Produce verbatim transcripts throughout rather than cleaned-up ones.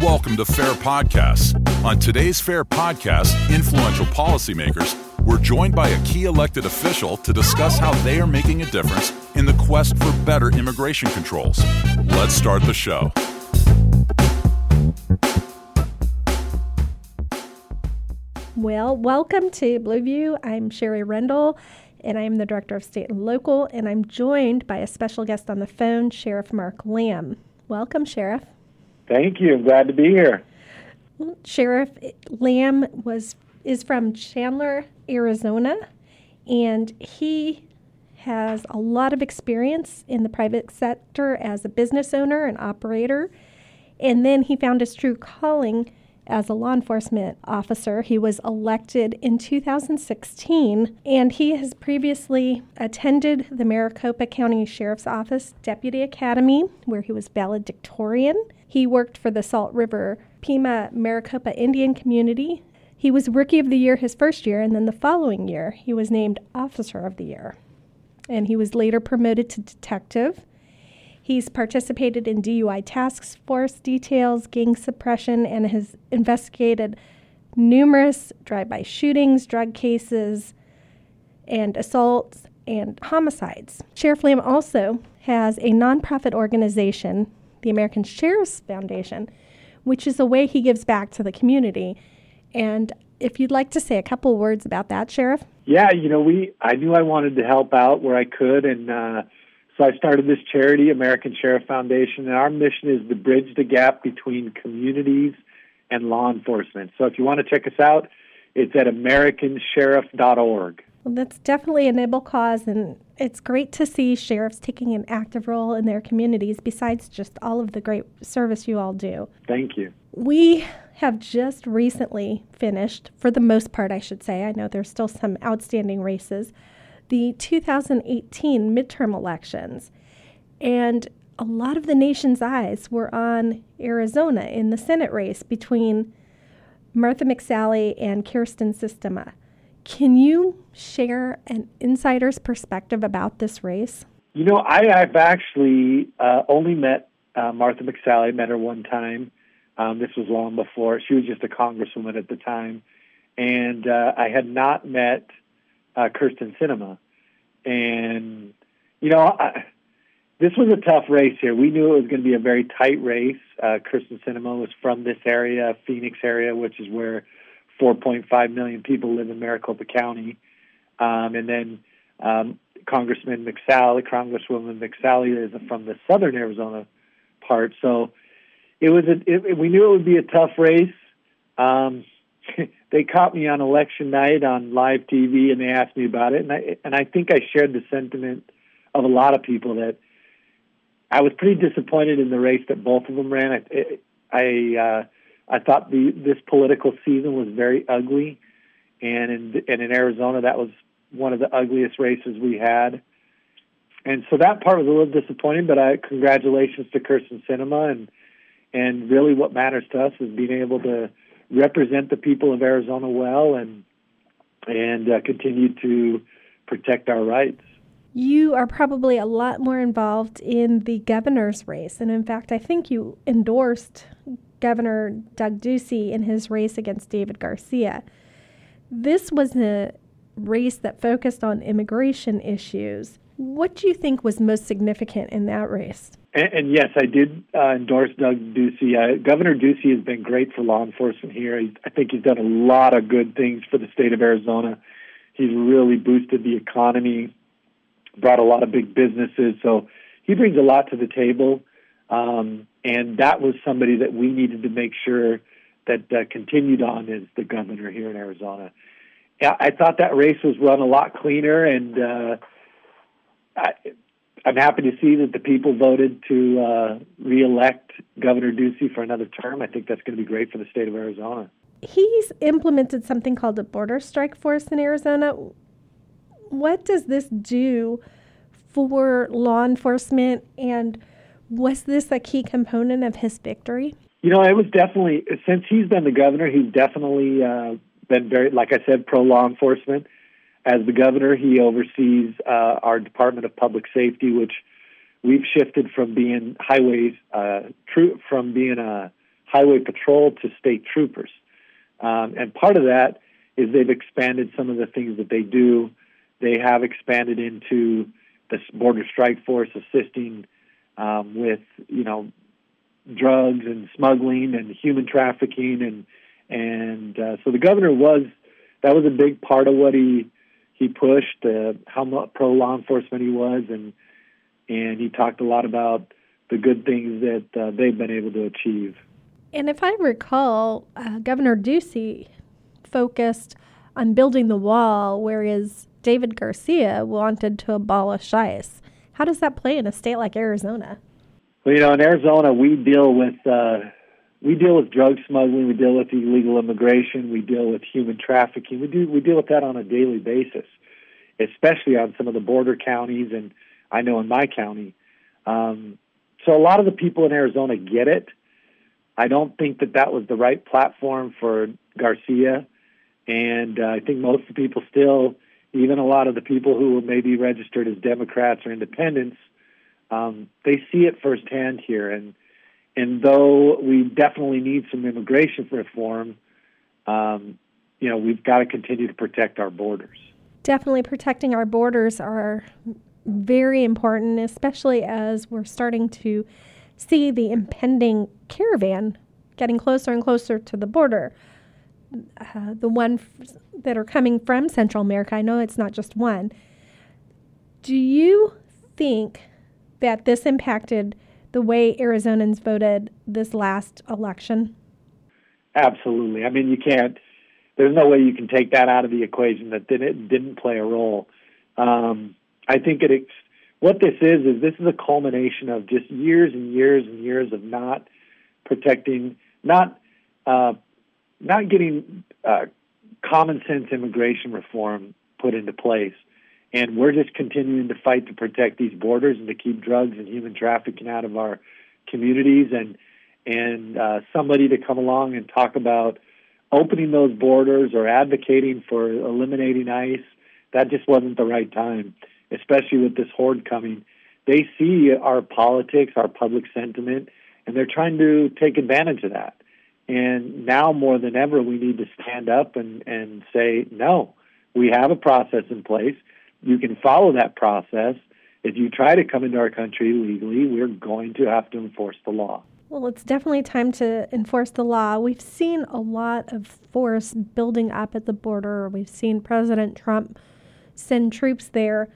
Welcome to FAIR Podcasts. On today's FAIR Podcast, influential policymakers, we're joined by a key elected official to discuss how they are making a difference in the quest for better immigration controls. Let's start the show. Well, welcome to Blueview. I'm Sherry Rendell, and I am the Director of State and Local, and I'm joined by a special guest on the phone, Sheriff Mark Lamb. Welcome, Sheriff. Thank you. I'm glad to be here. Sheriff Lamb was is from Chandler, Arizona, and he has a lot of experience in the private sector as a business owner and operator, and then he found his true calling as a law enforcement officer. He was elected in two thousand sixteen, and he has previously attended the Maricopa County Sheriff's Office Deputy Academy, where he was valedictorian. He worked for the Salt River Pima Maricopa Indian Community. He was Rookie of the Year his first year, and then the following year, he was named Officer of the Year. And he was later promoted to detective. He's participated in D U I task force details, gang suppression, and has investigated numerous drive-by shootings, drug cases, and assaults and homicides. Sheriff Lamb also has a nonprofit organization, the American Sheriff's Foundation, which is a way he gives back to the community. And if you'd like to say a couple words about that, Sheriff. Yeah, you know, we I knew I wanted to help out where I could, and uh So I started this charity, American Sheriff Foundation, and our mission is to bridge the gap between communities and law enforcement. So if you want to check us out, it's at american sheriff dot org. Well, that's definitely a noble cause, and it's great to see sheriffs taking an active role in their communities besides just all of the great service you all do. Thank you. We have just recently finished, for the most part, I should say. I know there's still some outstanding races. The two thousand eighteen midterm elections, and a lot of the nation's eyes were on Arizona in the Senate race between Martha McSally and Kyrsten Sinema. Can you share an insider's perspective about this race? You know, I, I've actually uh, only met uh, Martha McSally. I met her one time. Um, this was long before. She was just a congresswoman at the time, and uh, I had not met Uh, Kyrsten Sinema. And, you know, I, this was a tough race here. We knew it was going to be a very tight race. Uh, Kyrsten Sinema was from this area, Phoenix area, which is where four point five million people live in Maricopa County. Um, and then um, Congressman McSally, Congresswoman McSally is from the southern Arizona part. So it was. A, it, we knew it would be a tough race. Um They caught me on election night on live T V, and they asked me about it. And I and I think I shared the sentiment of a lot of people that I was pretty disappointed in the race that both of them ran. I I, uh, I thought the this political season was very ugly, and in, and in Arizona that was one of the ugliest races we had. And so that part was a little disappointing. But I, congratulations to Kyrsten Sinema, and and really what matters to us is being able to represent the people of Arizona well and and uh, continue to protect our rights. You are probably a lot more involved in the governor's race. And in fact, I think you endorsed Governor Doug Ducey in his race against David Garcia. This was a race that focused on immigration issues. What do you think was most significant in that race? And, and yes, I did uh, endorse Doug Ducey. Uh, Governor Ducey has been great for law enforcement here. He's, I think he's done a lot of good things for the state of Arizona. He's really boosted the economy, brought a lot of big businesses. So he brings a lot to the table. Um, and that was somebody that we needed to make sure that uh, continued on as the governor here in Arizona. I, I thought that race was run a lot cleaner, and uh, I I'm happy to see that the people voted to uh, reelect Governor Ducey for another term. I think that's going to be great for the state of Arizona. He's implemented something called a border strike force in Arizona. What does this do for law enforcement, and was this a key component of his victory? You know, it was definitely, since he's been the governor, he's definitely uh, been very, like I said, pro-law enforcement. As the governor, he oversees uh, our Department of Public Safety, which we've shifted from being highways, uh, tro- from being a highway patrol to state troopers. Um, and part of that is they've expanded some of the things that they do. They have expanded into the Border Strike Force assisting um, with, you know, drugs and smuggling and human trafficking. And and uh, so the governor was, that was a big part of what he he pushed, uh, how much pro-law enforcement he was. And, and he talked a lot about the good things that uh, they've been able to achieve. And if I recall, uh, Governor Ducey focused on building the wall, whereas David Garcia wanted to abolish ICE. How does that play in a state like Arizona? Well, you know, in Arizona, we deal with uh, we deal with drug smuggling, we deal with illegal immigration, we deal with human trafficking. We do we deal with that on a daily basis, especially on some of the border counties, and I know in my county. Um, so a lot of the people in Arizona get it. I don't think that that was the right platform for Garcia, and uh, I think most of the people still, even a lot of the people who were maybe registered as Democrats or independents, um, they see it firsthand here. And and though we definitely need some immigration reform, um, you know, we've got to continue to protect our borders. Definitely protecting our borders are very important, especially as we're starting to see the impending caravan getting closer and closer to the border, uh, the one f- that are coming from Central America. I know it's not just one. Do you think that this impacted the way Arizonans voted this last election? Absolutely. I mean, you can't, there's no way you can take that out of the equation, that it didn't play a role. Um, I think it ex- What this is, is this is a culmination of just years and years and years of not protecting, not uh, not getting uh, common sense immigration reform put into place. And we're just continuing to fight to protect these borders and to keep drugs and human trafficking out of our communities. And, and uh, somebody to come along and talk about opening those borders or advocating for eliminating ICE, that just wasn't the right time. Especially with this horde coming, they see our politics, our public sentiment, and they're trying to take advantage of that. And now more than ever, we need to stand up and, and say, no, we have a process in place. You can follow that process. If you try to come into our country legally, we're going to have to enforce the law. Well, it's definitely time to enforce the law. We've seen a lot of force building up at the border. We've seen President Trump send troops there.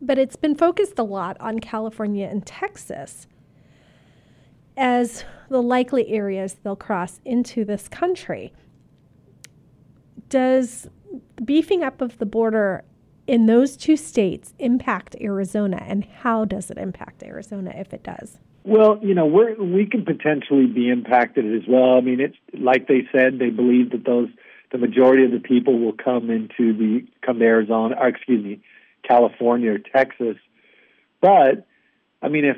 But it's been focused a lot on California and Texas as the likely areas they'll cross into this country. Does beefing up of the border in those two states impact Arizona, and how does it impact Arizona if it does? Well, you know, we're, we can potentially be impacted as well. I mean, it's like they said, they believe that those the majority of the people will come into the come to Arizona. Or excuse me. California or Texas. But, I mean, if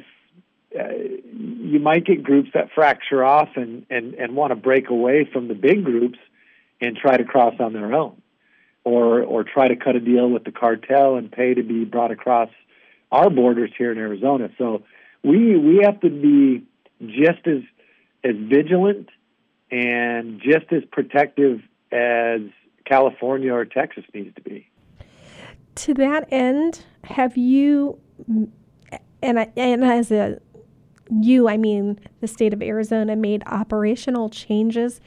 uh, you might get groups that fracture off and, and, and want to break away from the big groups and try to cross on their own, or or try to cut a deal with the cartel and pay to be brought across our borders here in Arizona. So we we have to be just as as vigilant and just as protective as California or Texas needs to be. To that end, have you, and, I, and as a you, I mean the state of Arizona, made operational changes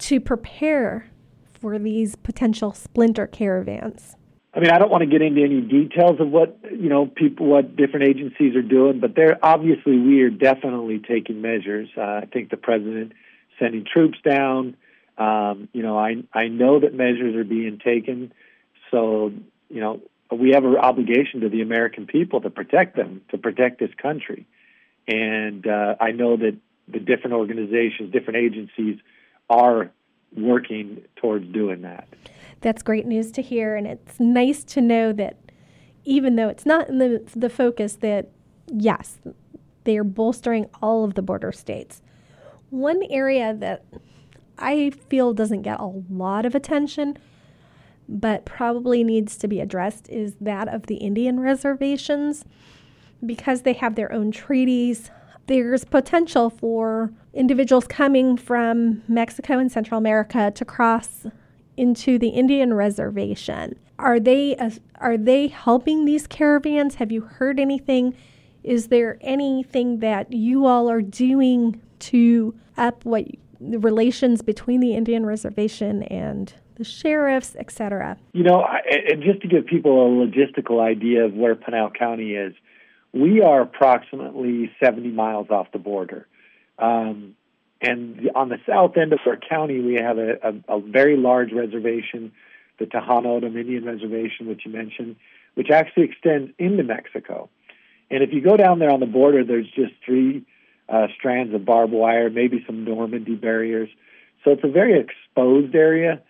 to prepare for these potential splinter caravans? I mean, I don't want to get into any details of what, you know, people, what different agencies are doing, but they're obviously, we are definitely taking measures. Uh, I think the president sending troops down. Um, you know, I I know that measures are being taken, so. You know, we have an obligation to the American people to protect them, to protect this country. And uh, I know that the different organizations, different agencies are working towards doing that. That's great news to hear. And it's nice to know that even though it's not in the, the focus, that, yes, they are bolstering all of the border states. One area that I feel doesn't get a lot of attention but probably needs to be addressed is that of the Indian reservations, because they have their own treaties there's potential for individuals coming from Mexico and Central America to cross into the Indian reservation. Are they uh, are they helping these caravans? Have you heard anything? Is there anything that you all are doing to up what the relations between the Indian reservation and the sheriffs, et cetera? You know, I, and just to give people a logistical idea of where Pinal County is, we are approximately seventy miles off the border. Um, and on the south end of our county, we have a, a, a very large reservation, the Tohono O'odham Indian Reservation, which you mentioned, which actually extends into Mexico. And if you go down there on the border, there's just three uh, strands of barbed wire, maybe some Normandy barriers. So it's a very exposed area,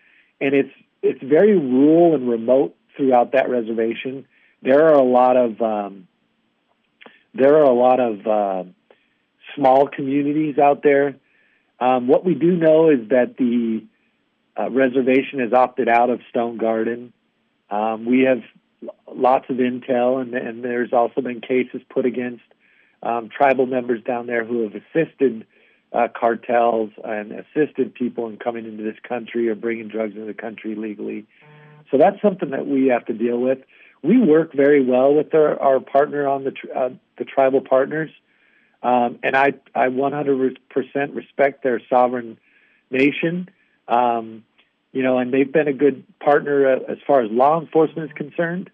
and it's it's very rural and remote throughout that reservation. There are a lot of um, there are a lot of uh, small communities out there. Um, what we do know is that the uh, reservation has opted out of Stone Garden. Um, we have lots of intel, and, and there's also been cases put against um, tribal members down there who have assisted uh, cartels and assisted people in coming into this country or bringing drugs into the country legally. So that's something that we have to deal with. We work very well with our, our partner on the uh, the tribal partners, um, and I, I one hundred percent respect their sovereign nation. Um You know, and they've been a good partner uh, as far as law enforcement is concerned.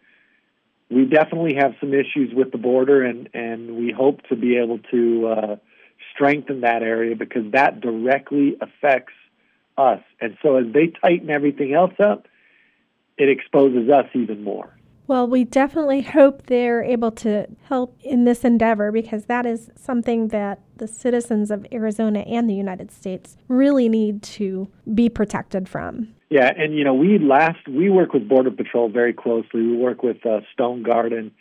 We definitely have some issues with the border, and, and we hope to be able to uh, strengthen that area because that directly affects us. And so as they tighten everything else up, it exposes us even more. Well, we definitely hope they're able to help in this endeavor because that is something that the citizens of Arizona and the United States really need to be protected from. Yeah, and you know, we last we work with Border Patrol very closely. We work with uh, Stone Garden.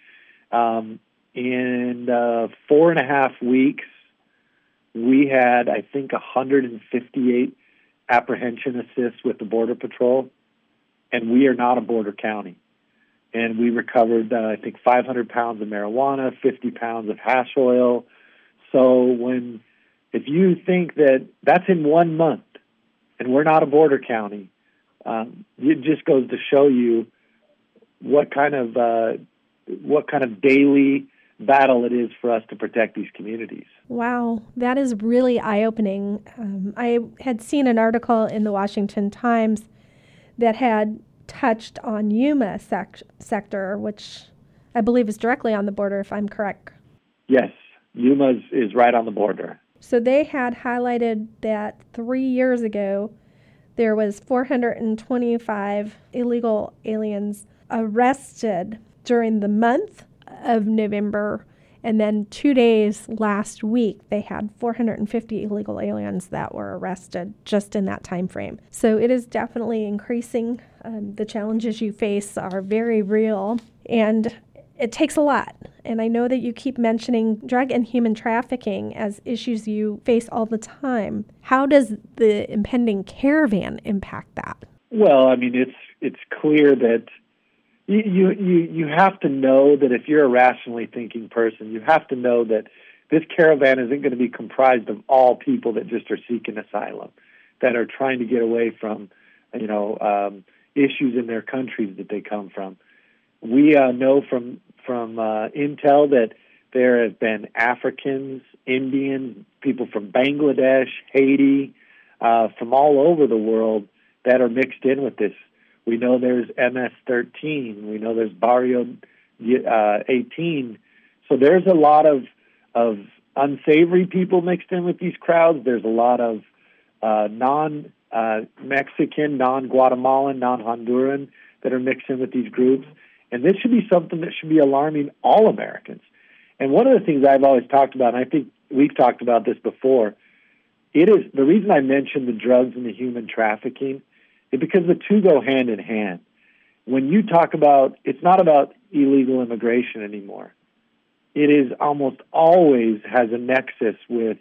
Um, in uh, four and a half weeks, we had, I think, one hundred fifty-eight apprehension assists with the Border Patrol, and we are not a border county. And we recovered, uh, I think, five hundred pounds of marijuana, fifty pounds of hash oil. So when, if you think that that's in one month, and we're not a border county, um, it just goes to show you what kind of uh, what kind of daily battle it is for us to protect these communities. Wow, that is really eye-opening. Um, I had seen an article in the Washington Times that had touched on Yuma sec- sector, which I believe is directly on the border, if I'm correct. Yes, Yuma is, is right on the border. So they had highlighted that three years ago, there was four hundred twenty-five illegal aliens arrested during the month of November, and then two days last week, they had four hundred fifty illegal aliens that were arrested just in that time frame. So it is definitely increasing. Um, the challenges you face are very real, and it takes a lot. And I know that you keep mentioning drug and human trafficking as issues you face all the time. How does the impending caravan impact that? Well, I mean, it's it's clear that You, you you have to know that if you're a rationally thinking person, you have to know that this caravan isn't going to be comprised of all people that just are seeking asylum, that are trying to get away from, you know, um, issues in their countries that they come from. We uh, know from from uh, intel that there have been Africans, Indians, people from Bangladesh, Haiti, uh, from all over the world that are mixed in with this. We know there's M S thirteen. We know there's Barrio uh, eighteen. So there's a lot of of unsavory people mixed in with these crowds. There's a lot of uh, non-Mexican, uh, non-Guatemalan, non-Honduran that are mixed in with these groups. And this should be something that should be alarming all Americans. And one of the things I've always talked about, and I think we've talked about this before, it is the reason I mentioned the drugs and the human trafficking. Because the two go hand in hand. When you talk about, it's not about illegal immigration anymore. It is almost always has a nexus with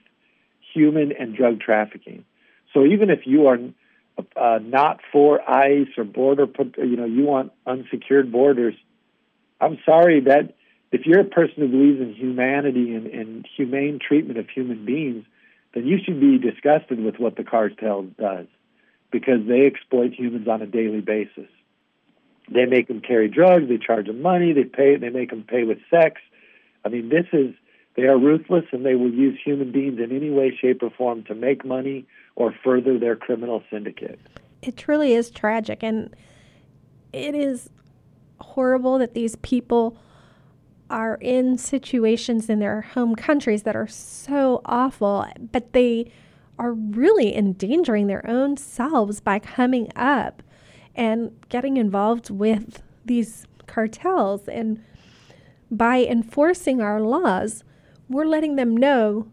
human and drug trafficking. So even if you are uh, not for ICE or border, you know, you want unsecured borders, I'm sorry that if you're a person who believes in humanity and, and humane treatment of human beings, then you should be disgusted with what the cartel does, because they exploit humans on a daily basis. They make them carry drugs, they charge them money, they pay. They make them pay with sex. I mean, this is, they are ruthless, and they will use human beings in any way, shape, or form to make money or further their criminal syndicate. It truly is tragic, and it is horrible that these people are in situations in their home countries that are so awful, but they are really endangering their own selves by coming up and getting involved with these cartels. And by enforcing our laws, we're letting them know,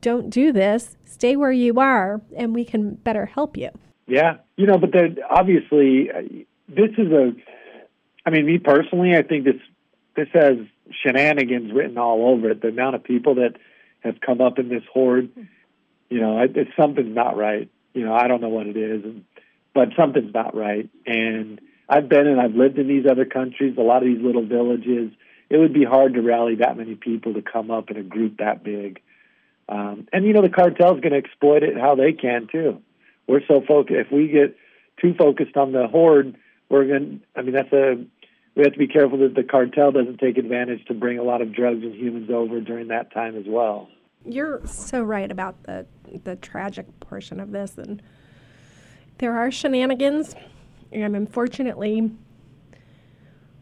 don't do this, stay where you are, and we can better help you. Yeah, you know, but then obviously this is a, I mean, me personally, I think this this has shenanigans written all over it. The amount of people that have come up in this horde, you know, it, it's something's not right. You know, I don't know what it is, and, but something's not right. And I've been and I've lived in these other countries, a lot of these little villages. It would be hard to rally that many people to come up in a group that big. Um, and, you know, the cartel's going to exploit it how they can, too. We're so focused. If we get too focused on the horde, we're going to, I mean, that's a, we have to be careful that the cartel doesn't take advantage to bring a lot of drugs and humans over during that time as well. You're so right about the the tragic portion of this. And there are shenanigans. And unfortunately,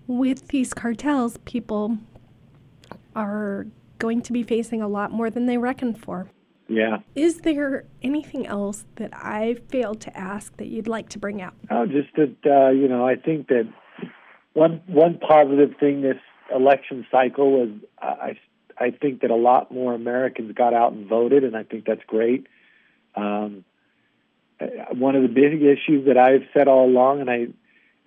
with these cartels, people are going to be facing a lot more than they reckon for. Yeah. Is there anything else that I failed to ask that you'd like to bring out? Oh, just that, uh, you know, I think that One one positive thing this election cycle was, I, I think that a lot more Americans got out and voted, and I think that's great. Um, one of the big issues that I've said all along, and I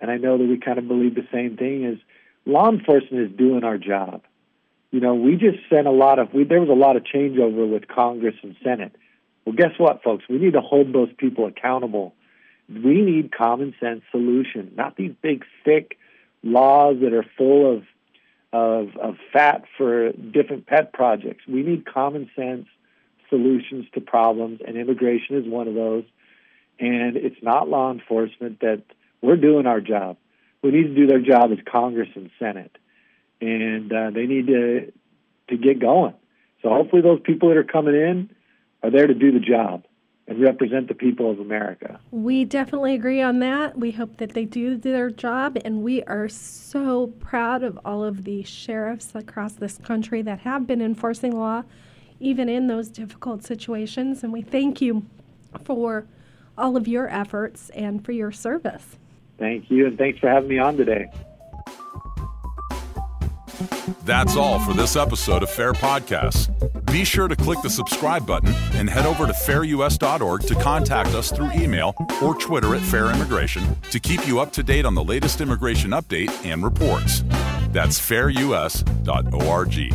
and I know that we kind of believe the same thing, is law enforcement is doing our job. You know, we just sent a lot of, we, there was a lot of changeover with Congress and Senate. Well, guess what, folks? We need to hold those people accountable. We need common sense solutions, not these big, thick laws that are full of, of of fat for different pet projects. We need common sense solutions to problems, and immigration is one of those. And it's not law enforcement that we're doing our job. We need to do their job as Congress and Senate, and uh, they need to to get going. So hopefully those people that are coming in are there to do the job and represent the people of America. We definitely agree on that. We hope that they do their job, and we are so proud of all of the sheriffs across this country that have been enforcing law, even in those difficult situations, and we thank you for all of your efforts and for your service. Thank you, and thanks for having me on today. That's all for this episode of FAIR Podcasts. Be sure to click the subscribe button and head over to fair u s dot org to contact us through email or Twitter at Fair Immigration to keep you up to date on the latest immigration update and reports. That's fair u s dot org.